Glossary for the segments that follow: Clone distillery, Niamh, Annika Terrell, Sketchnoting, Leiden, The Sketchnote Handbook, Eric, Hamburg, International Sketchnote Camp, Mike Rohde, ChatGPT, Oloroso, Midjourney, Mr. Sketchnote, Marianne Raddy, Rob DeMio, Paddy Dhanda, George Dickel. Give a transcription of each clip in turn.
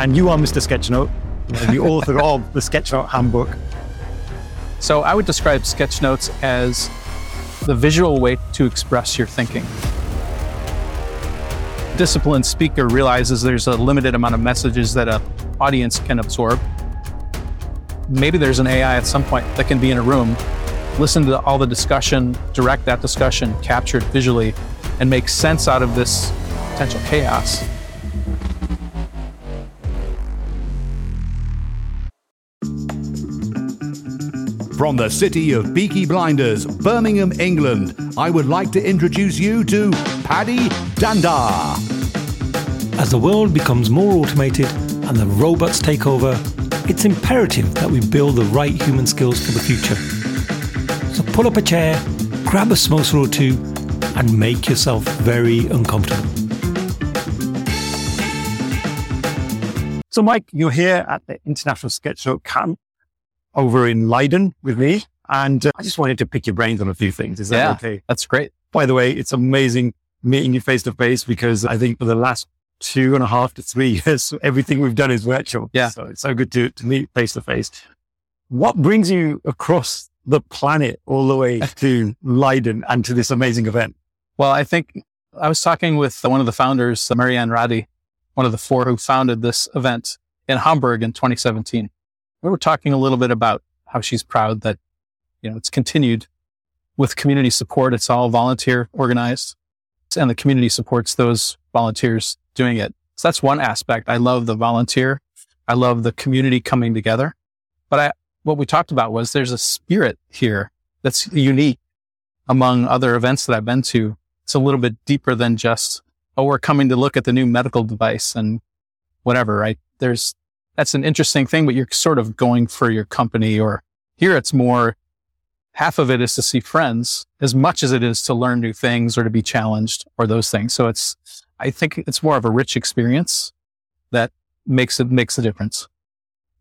And you are Mr. Sketchnote, the author of The Sketchnote Handbook. So I would describe sketchnotes as the visual way to express your thinking. Disciplined speaker realizes there's a limited amount of messages that an audience can absorb. Maybe there's an AI at some point that can be in a room, listen to all the discussion, direct that discussion, capture it visually, and make sense out of this potential chaos. From the city of Peaky Blinders, Birmingham, England, I would like to introduce you to Paddy Dhanda. As the world becomes more automated and the robots take over, it's imperative that we build the right human skills for the future. So pull up a chair, grab a samosa or two, and make yourself very uncomfortable. So Mike, you're here at the International Sketchnote Camp over in Leiden with me. And I just wanted to pick your brains on a few things. Is that okay? That's great. By the way, it's amazing meeting you face to face, because I think for the last 2.5 to 3 years, everything we've done is virtual. Yeah. So it's so good to meet face to face. What brings you across the planet all the way to Leiden and to this amazing event? Well, I think I was talking with one of the founders, Marianne Raddy, one of the four who founded this event in Hamburg in 2017. We were talking a little bit about how she's proud that, you know, it's continued with community support. It's all volunteer organized, and the community supports those volunteers doing it. So that's one aspect. I love the volunteer. I love the community coming together. But what we talked about was there's a spirit here that's unique among other events that I've been to. It's a little bit deeper than just, oh, we're coming to look at the new medical device and whatever, right? That's an interesting thing, but you're sort of going for your company, or here it's more, half of it is to see friends as much as it is to learn new things or to be challenged or those things. So I think it's more of a rich experience that makes a difference.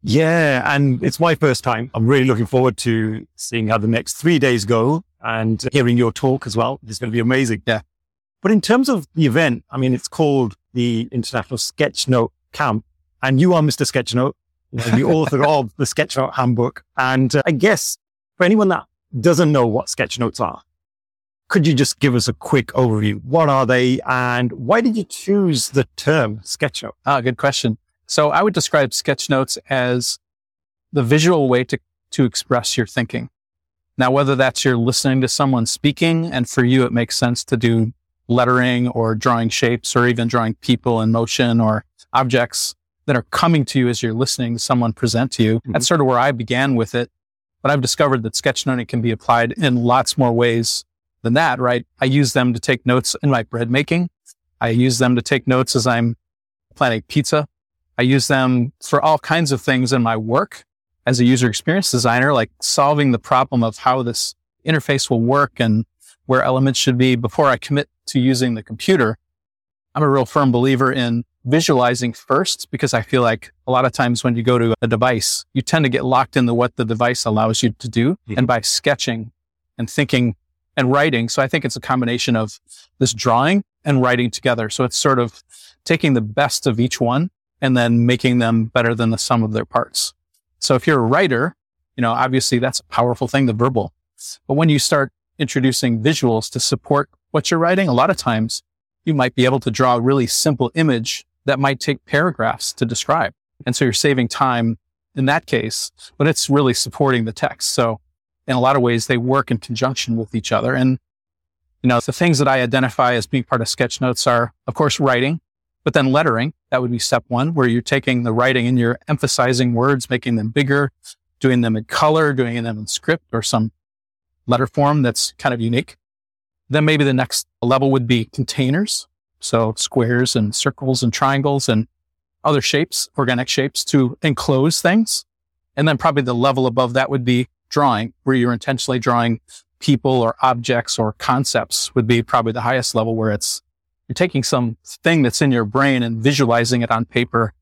Yeah. And it's my first time. I'm really looking forward to seeing how the next 3 days go and hearing your talk as well. It's going to be amazing. Yeah. But in terms of the event, I mean, it's called the International Sketchnote Camp. And you are Mr. Sketchnote, the author of The Sketchnote Handbook. And I guess for anyone that doesn't know what sketchnotes are, could you just give us a quick overview? What are they? And why did you choose the term sketchnote? Ah, good question. So I would describe sketchnotes as the visual way to express your thinking. Now, whether that's you're listening to someone speaking, and for you, it makes sense to do lettering or drawing shapes or even drawing people in motion or objects that are coming to you as you're listening to someone present to you. Mm-hmm. That's sort of where I began with it. But I've discovered that sketchnoting can be applied in lots more ways than that, right? I use them to take notes in my bread making. I use them to take notes as I'm planning pizza. I use them for all kinds of things in my work as a user experience designer, like solving the problem of how this interface will work and where elements should be before I commit to using the computer. I'm a real firm believer in visualizing first, because I feel like a lot of times when you go to a device, you tend to get locked into what the device allows you to do. Mm-hmm. And by sketching and thinking and writing. So I think it's a combination of this drawing and writing together. So it's sort of taking the best of each one and then making them better than the sum of their parts. So if you're a writer, you know, obviously that's a powerful thing, the verbal. But when you start introducing visuals to support what you're writing, a lot of times you might be able to draw a really simple image that might take paragraphs to describe. And so you're saving time in that case, but it's really supporting the text. So in a lot of ways, they work in conjunction with each other. And, you know, the things that I identify as being part of sketchnotes are, of course, writing, but then lettering. That would be step one, where you're taking the writing and you're emphasizing words, making them bigger, doing them in color, doing them in script or some letter form that's kind of unique. Then maybe the next level would be containers. So squares and circles and triangles and other shapes, organic shapes to enclose things. And then probably the level above that would be drawing, where you're intentionally drawing people or objects or concepts would be probably the highest level, where it's you're taking some thing that's in your brain and visualizing it on paper,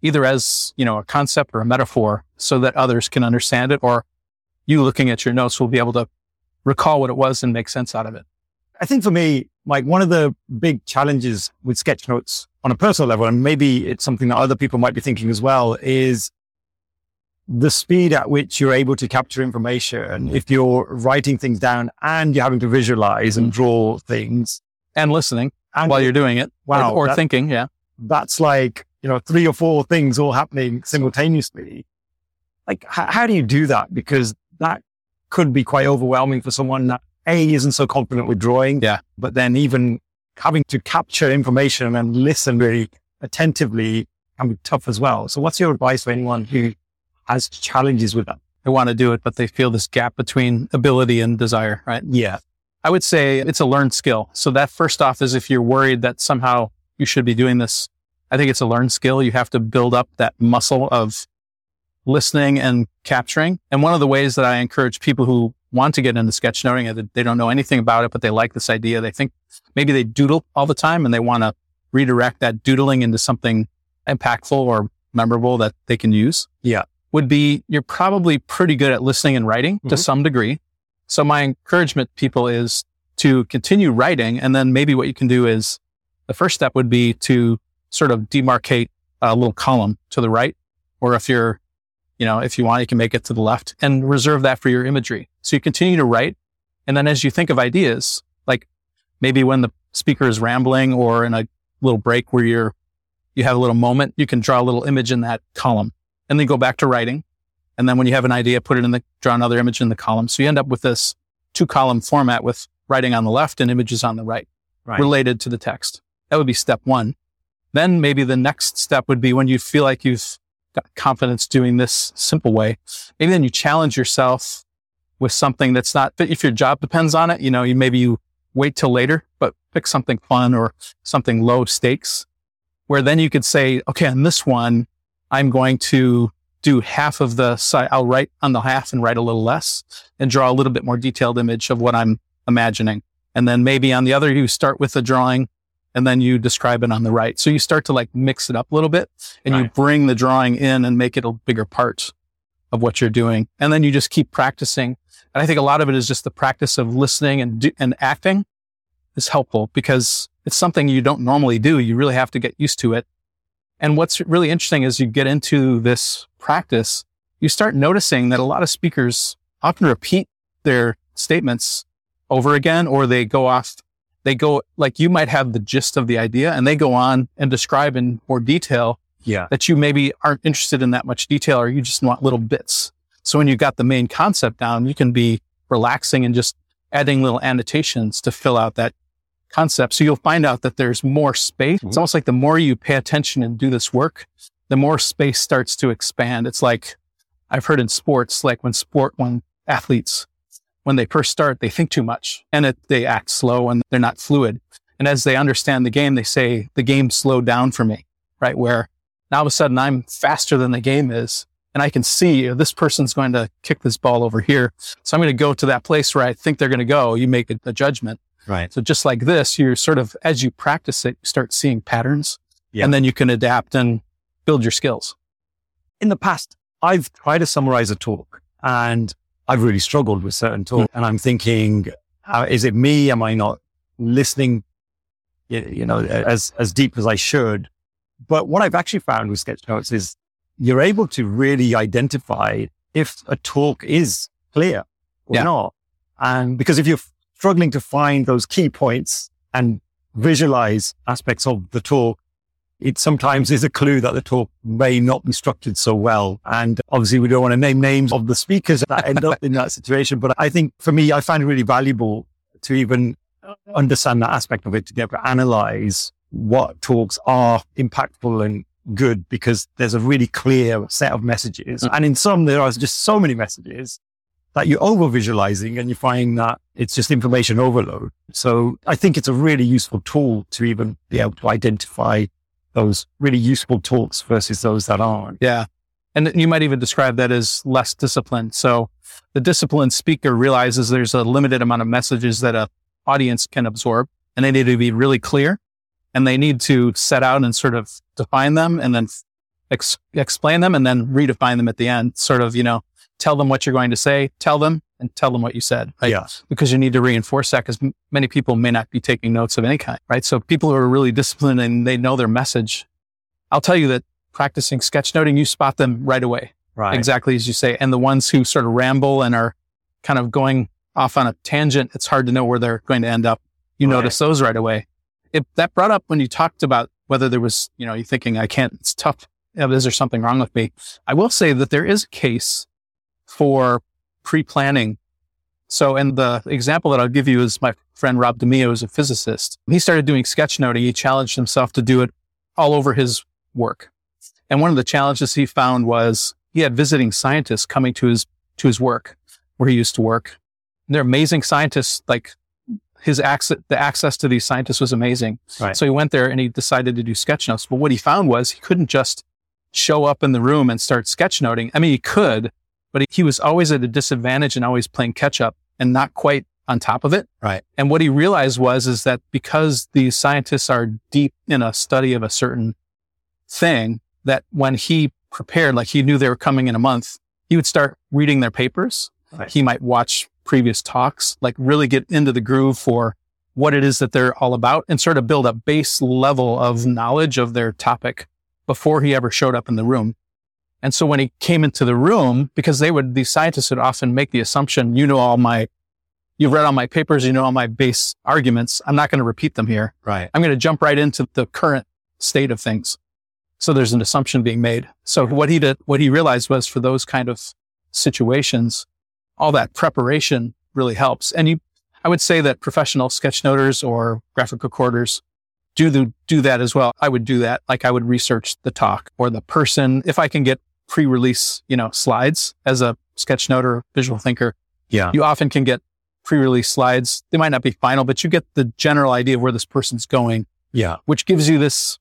either as, you know, a concept or a metaphor so that others can understand it, or you looking at your notes will be able to recall what it was and make sense out of it. I think for me, Mike, one of the big challenges with sketchnotes on a personal level, and maybe it's something that other people might be thinking as well, is the speed at which you're able to capture information. If you're writing things down and you're having to visualize and draw things and listening and while you're doing it, or thinking, that's like, you know, 3 or 4 things all happening simultaneously. Like, how do you do that? Because that could be quite overwhelming for someone that A, isn't so confident with drawing, but then even having to capture information and listen really attentively can be tough as well. So what's your advice for anyone who has challenges with that? They want to do it, but they feel this gap between ability and desire, right? Yeah. I would say it's a learned skill. So that first off is, if you're worried that somehow you should be doing this, I think it's a learned skill. You have to build up that muscle of listening and capturing. And one of the ways that I encourage people who want to get into sketchnoting, that they don't know anything about it, but they like this idea. They think maybe they doodle all the time and they want to redirect that doodling into something impactful or memorable that they can use. Yeah. Would be, you're probably pretty good at listening and writing to some degree. So my encouragement to people is to continue writing. And then maybe what you can do is, the first step would be to sort of demarcate a little column to the right. Or if you're, you know, if you want, you can make it to the left and reserve that for your imagery. So you continue to write. And then as you think of ideas, like maybe when the speaker is rambling or in a little break where you have a little moment, you can draw a little image in that column and then go back to writing. And then when you have an idea, put it in draw another image in the column. So you end up with this 2-column format with writing on the left and images on the right, related to the text. That would be step one. Then maybe the next step would be, when you feel like you've got confidence doing this simple way, maybe then you challenge yourself with something that's not, if your job depends on it, you know, maybe you wait till later, but pick something fun or something low stakes, where then you could say, okay, on this one, I'm going to do half of the side. I'll write on the half and write a little less and draw a little bit more detailed image of what I'm imagining. And then maybe on the other, you start with the drawing and then you describe it on the right. So you start to like mix it up a little bit and you bring the drawing in and make it a bigger part of what you're doing. And then you just keep practicing. And I think a lot of it is just the practice of listening and acting is helpful, because it's something you don't normally do. You really have to get used to it. And what's really interesting is, you get into this practice, you start noticing that a lot of speakers often repeat their statements over again, or they go off. They go, like, you might have the gist of the idea and they go on and describe in more detail that you maybe aren't interested in that much detail, or you just want little bits. So when you've got the main concept down, you can be relaxing and just adding little annotations to fill out that concept. So you'll find out that there's more space. It's almost like the more you pay attention and do this work, the more space starts to expand. It's like, I've heard in sports, like when athletes, when they first start, they think too much and they act slow and they're not fluid. And as they understand the game, they say, the game slowed down for me, right? Where now all of a sudden I'm faster than the game is. And I can see, you know, this person's going to kick this ball over here. So I'm going to go to that place where I think they're going to go. You make a judgment. Right. So just like this, you're sort of, as you practice it, you start seeing patterns and then you can adapt and build your skills. In the past, I've tried to summarize a talk and I've really struggled with certain talks and I'm thinking, is it me? Am I not listening, you know, as deep as I should? But what I've actually found with sketchnotes is you're able to really identify if a talk is clear or not. And because if you're struggling to find those key points and visualize aspects of the talk, it sometimes is a clue that the talk may not be structured so well. And obviously we don't want to name names of the speakers that end up in that situation. But I think for me, I find it really valuable to even understand that aspect of it, to be able to analyze what talks are impactful and good, because there's a really clear set of messages. And in some, there are just so many messages that you're over visualizing and you find that it's just information overload. So I think it's a really useful tool to even be able to identify those really useful talks versus those that aren't. Yeah. And you might even describe that as less disciplined. So the disciplined speaker realizes there's a limited amount of messages that an audience can absorb, and they need to be really clear and they need to set out and sort of define them and then explain them and then redefine them at the end, sort of, you know, tell them what you're going to say, tell them, and tell them what you said. Right? Yes. Because you need to reinforce that, because many people may not be taking notes of any kind, right? So people who are really disciplined and they know their message, I'll tell you that practicing sketchnoting, you spot them right away. Right. Exactly as you say. And the ones who sort of ramble and are kind of going off on a tangent, it's hard to know where they're going to end up. You notice those right away. If that brought up when you talked about whether there was, you know, you're thinking, I can't, it's tough. Is there something wrong with me? I will say that there is a case for pre-planning. So, and the example that I'll give you is my friend Rob DeMio is a physicist. He started doing sketchnoting. He challenged himself to do it all over his work. And one of the challenges he found was he had visiting scientists coming to his work where he used to work. And they're amazing scientists. Like his access, the access to these scientists was amazing. Right. So he went there and he decided to do sketchnotes. But what he found was he couldn't just show up in the room and start sketchnoting. I mean, he could, but he was always at a disadvantage and always playing catch up and not quite on top of it. Right. And what he realized was that because these scientists are deep in a study of a certain thing, that when he prepared, like he knew they were coming in a month, he would start reading their papers. Right. He might watch previous talks, like really get into the groove for what it is that they're all about and sort of build a base level of knowledge of their topic before he ever showed up in the room. And so when he came into the room, because these scientists would often make the assumption, you've read all my papers, you know all my base arguments. I'm not going to repeat them here. Right. I'm going to jump right into the current state of things. So there's an assumption being made. So what he realized was for those kind of situations, all that preparation really helps. And I would say that professional sketchnoters or graphic recorders do that as well. I would do that. Like I would research the talk or the person. If I can get pre-release, slides as a sketchnoter, visual thinker, you often can get pre-release slides. They might not be final, but you get the general idea of where this person's going, which gives you this,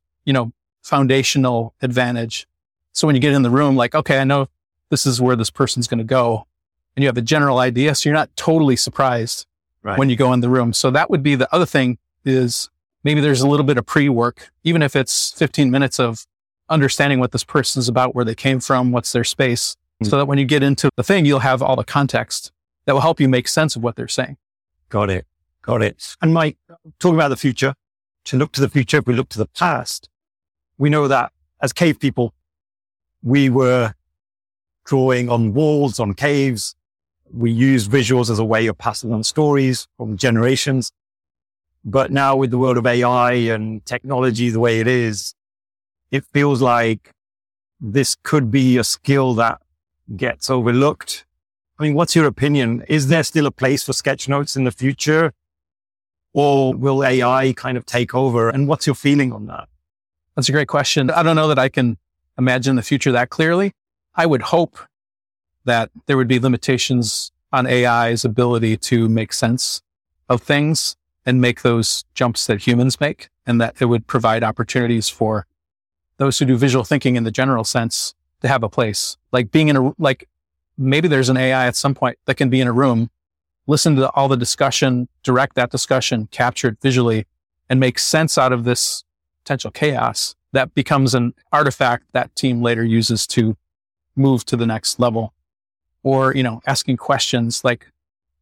foundational advantage. So when you get in the room, like, okay, I know this is where this person's going to go. And you have a general idea. So you're not totally surprised when you go in the room. So that would be the other thing is maybe there's a little bit of pre-work, even if it's 15 minutes of understanding what this person's about, where they came from, what's their space. Mm-hmm. So that when you get into the thing, you'll have all the context that will help you make sense of what they're saying. Got it. And Mike, talking about the future, to look to the future, if we look to the past, we know that as cave people, we were drawing on walls, on caves. We used visuals as a way of passing on stories from generations. But now with the world of AI and technology the way it is, it feels like this could be a skill that gets overlooked. I mean, what's your opinion? Is there still a place for sketchnotes in the future? Or will AI kind of take over? And what's your feeling on that? That's a great question. I don't know that I can imagine the future that clearly. I would hope that there would be limitations on AI's ability to make sense of things and make those jumps that humans make, and that it would provide opportunities for those who do visual thinking in the general sense to have a place. Like being in maybe there's an AI at some point that can be in a room, listen to all the discussion, direct that discussion, capture it visually, and make sense out of this potential chaos that becomes an artifact that team later uses to move to the next level. Or, asking questions. Like,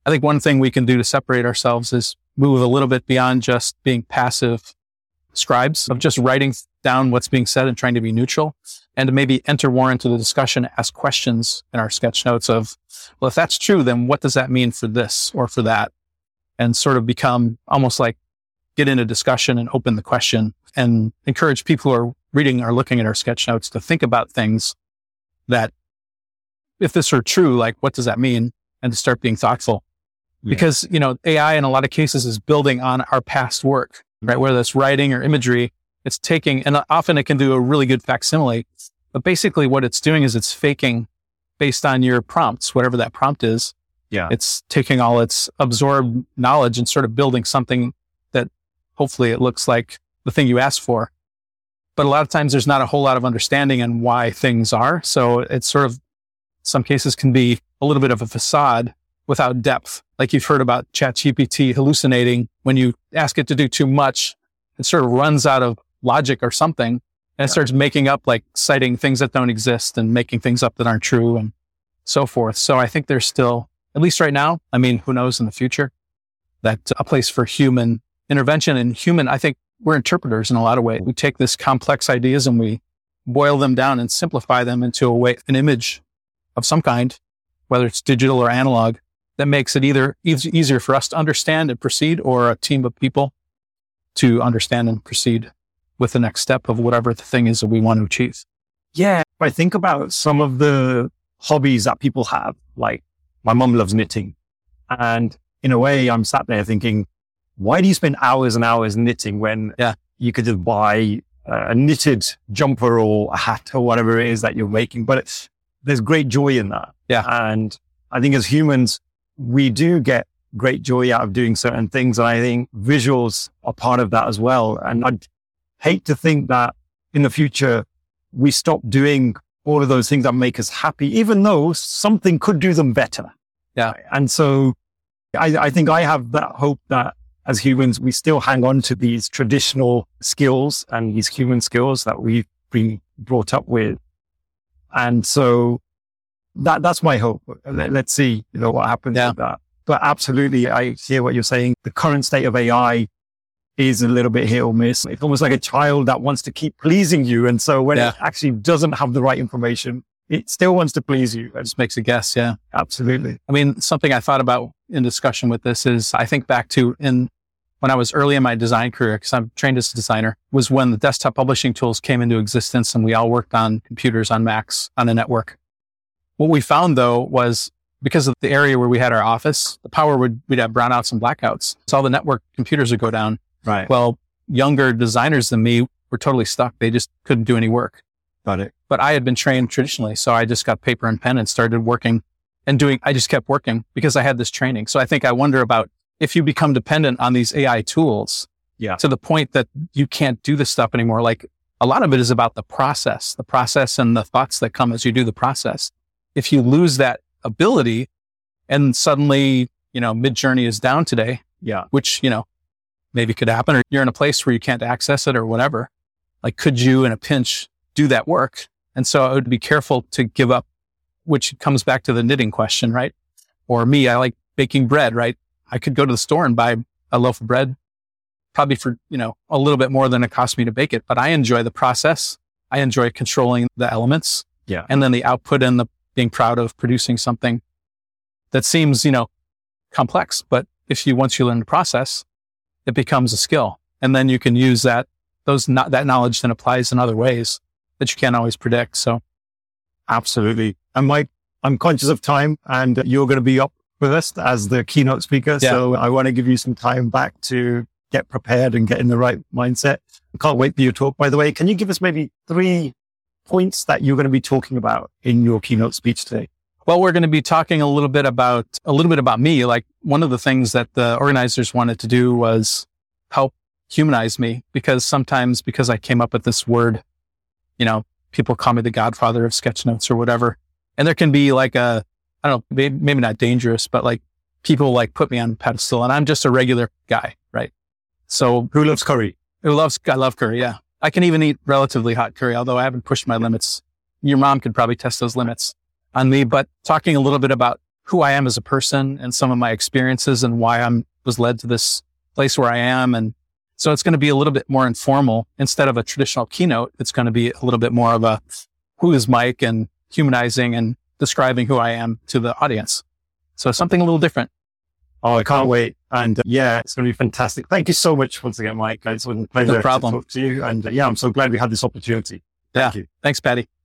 I think one thing we can do to separate ourselves is move a little bit beyond just being passive scribes of just writing down what's being said and trying to be neutral, and to maybe enter more into the discussion, ask questions in our sketchnotes of, well, if that's true, then what does that mean for this or for that? And sort of become almost like get in a discussion and open the question, and encourage people who are reading or looking at our sketchnotes to think about things that, if this were true, like what does that mean? And to start being thoughtful. Yeah. Because, AI in a lot of cases is building on our past work, right? Mm-hmm. Whether it's writing or imagery, it's taking, and often it can do a really good facsimile, but basically what it's doing is it's faking based on your prompts, whatever that prompt is. Yeah. It's taking all its absorbed knowledge and sort of building something that hopefully it looks like the thing you asked for. But a lot of times there's not a whole lot of understanding on why things are. So it's sort of, some cases can be a little bit of a facade without depth. Like you've heard about ChatGPT hallucinating when you ask it to do too much, it sort of runs out of logic or something, and it starts making up, like citing things that don't exist and making things up that aren't true. And so forth. So I think there's still, at least right now, I mean, who knows in the future, that a place for human intervention and human, I think we're interpreters in a lot of ways. We take this complex ideas and we boil them down and simplify them into a way, an image of some kind, whether it's digital or analog, that makes it either easier for us to understand and proceed, or a team of people to understand and proceed with the next step of whatever the thing is that we want to achieve. Yeah. If I think about some of the hobbies that people have, like my mom loves knitting. And in a way, I'm sat there thinking, why do you spend hours and hours knitting when you could just buy a knitted jumper or a hat or whatever it is that you're making? But there's great joy in that. Yeah. And I think as humans, we do get great joy out of doing certain things. And I think visuals are part of that as well. And I'd hate to think that in the future, we stop doing all of those things that make us happy, even though something could do them better. Yeah. And so I think I have that hope that as humans, we still hang on to these traditional skills and these human skills that we've been brought up with. And so that's my hope. Let's see, what happens with that. But absolutely, I hear what you're saying. The current state of AI is a little bit hit or miss. It's almost like a child that wants to keep pleasing you. And so when it actually doesn't have the right information, it still wants to please you. It just makes a guess. Yeah, absolutely. I mean, something I thought about in discussion with this is I think back to when I was early in my design career, because I'm trained as a designer, was when the desktop publishing tools came into existence and we all worked on computers, on Macs, on a network. What we found though was because of the area where we had our office, the power we'd have brownouts and blackouts. So all the network computers would go down. Right. Well, younger designers than me were totally stuck. They just couldn't do any work. Got it. But I had been trained traditionally. So I just got paper and pen and started working and I just kept working because I had this training. So I think I wonder about if you become dependent on these AI tools to the point that you can't do this stuff anymore. Like a lot of it is about the process and the thoughts that come as you do the process. If you lose that ability and suddenly, Midjourney is down today, which, maybe could happen, or you're in a place where you can't access it or whatever, like could you in a pinch do that work? And so I would be careful to give up, which comes back to the knitting question, right? Or me, I like baking bread, right? I could go to the store and buy a loaf of bread probably for, a little bit more than it cost me to bake it, but I enjoy the process. I enjoy controlling the elements and then the output and the being proud of producing something that seems, complex. But if once you learn the process, it becomes a skill. And then you can use that knowledge then applies in other ways that you can't always predict. So absolutely. And Mike, I'm conscious of time and you're going to be up with us as the keynote speaker. Yeah. So I want to give you some time back to get prepared and get in the right mindset. I can't wait for your talk, by the way. Can you give us maybe 3 points that you're going to be talking about in your keynote speech today? Well, we're going to be talking a little bit about me. Like one of the things that the organizers wanted to do was help humanize me because I came up with this word, people call me the godfather of sketchnotes or whatever. And there can be like maybe not dangerous, but like people like put me on a pedestal and I'm just a regular guy, right? So who loves curry? I love curry. Yeah. I can even eat relatively hot curry, although I haven't pushed my limits. Your mom could probably test those limits on me, but talking a little bit about who I am as a person and some of my experiences and why was led to this place where I am. And so it's going to be a little bit more informal instead of a traditional keynote. It's going to be a little bit more of a who is Mike and humanizing and describing who I am to the audience. So something a little different. Oh, I can't wait. And it's going to be fantastic. Thank you so much once again, Mike. It's been a pleasure to talk to you. And I'm so glad we had this opportunity. Thank you. Thanks, Patty.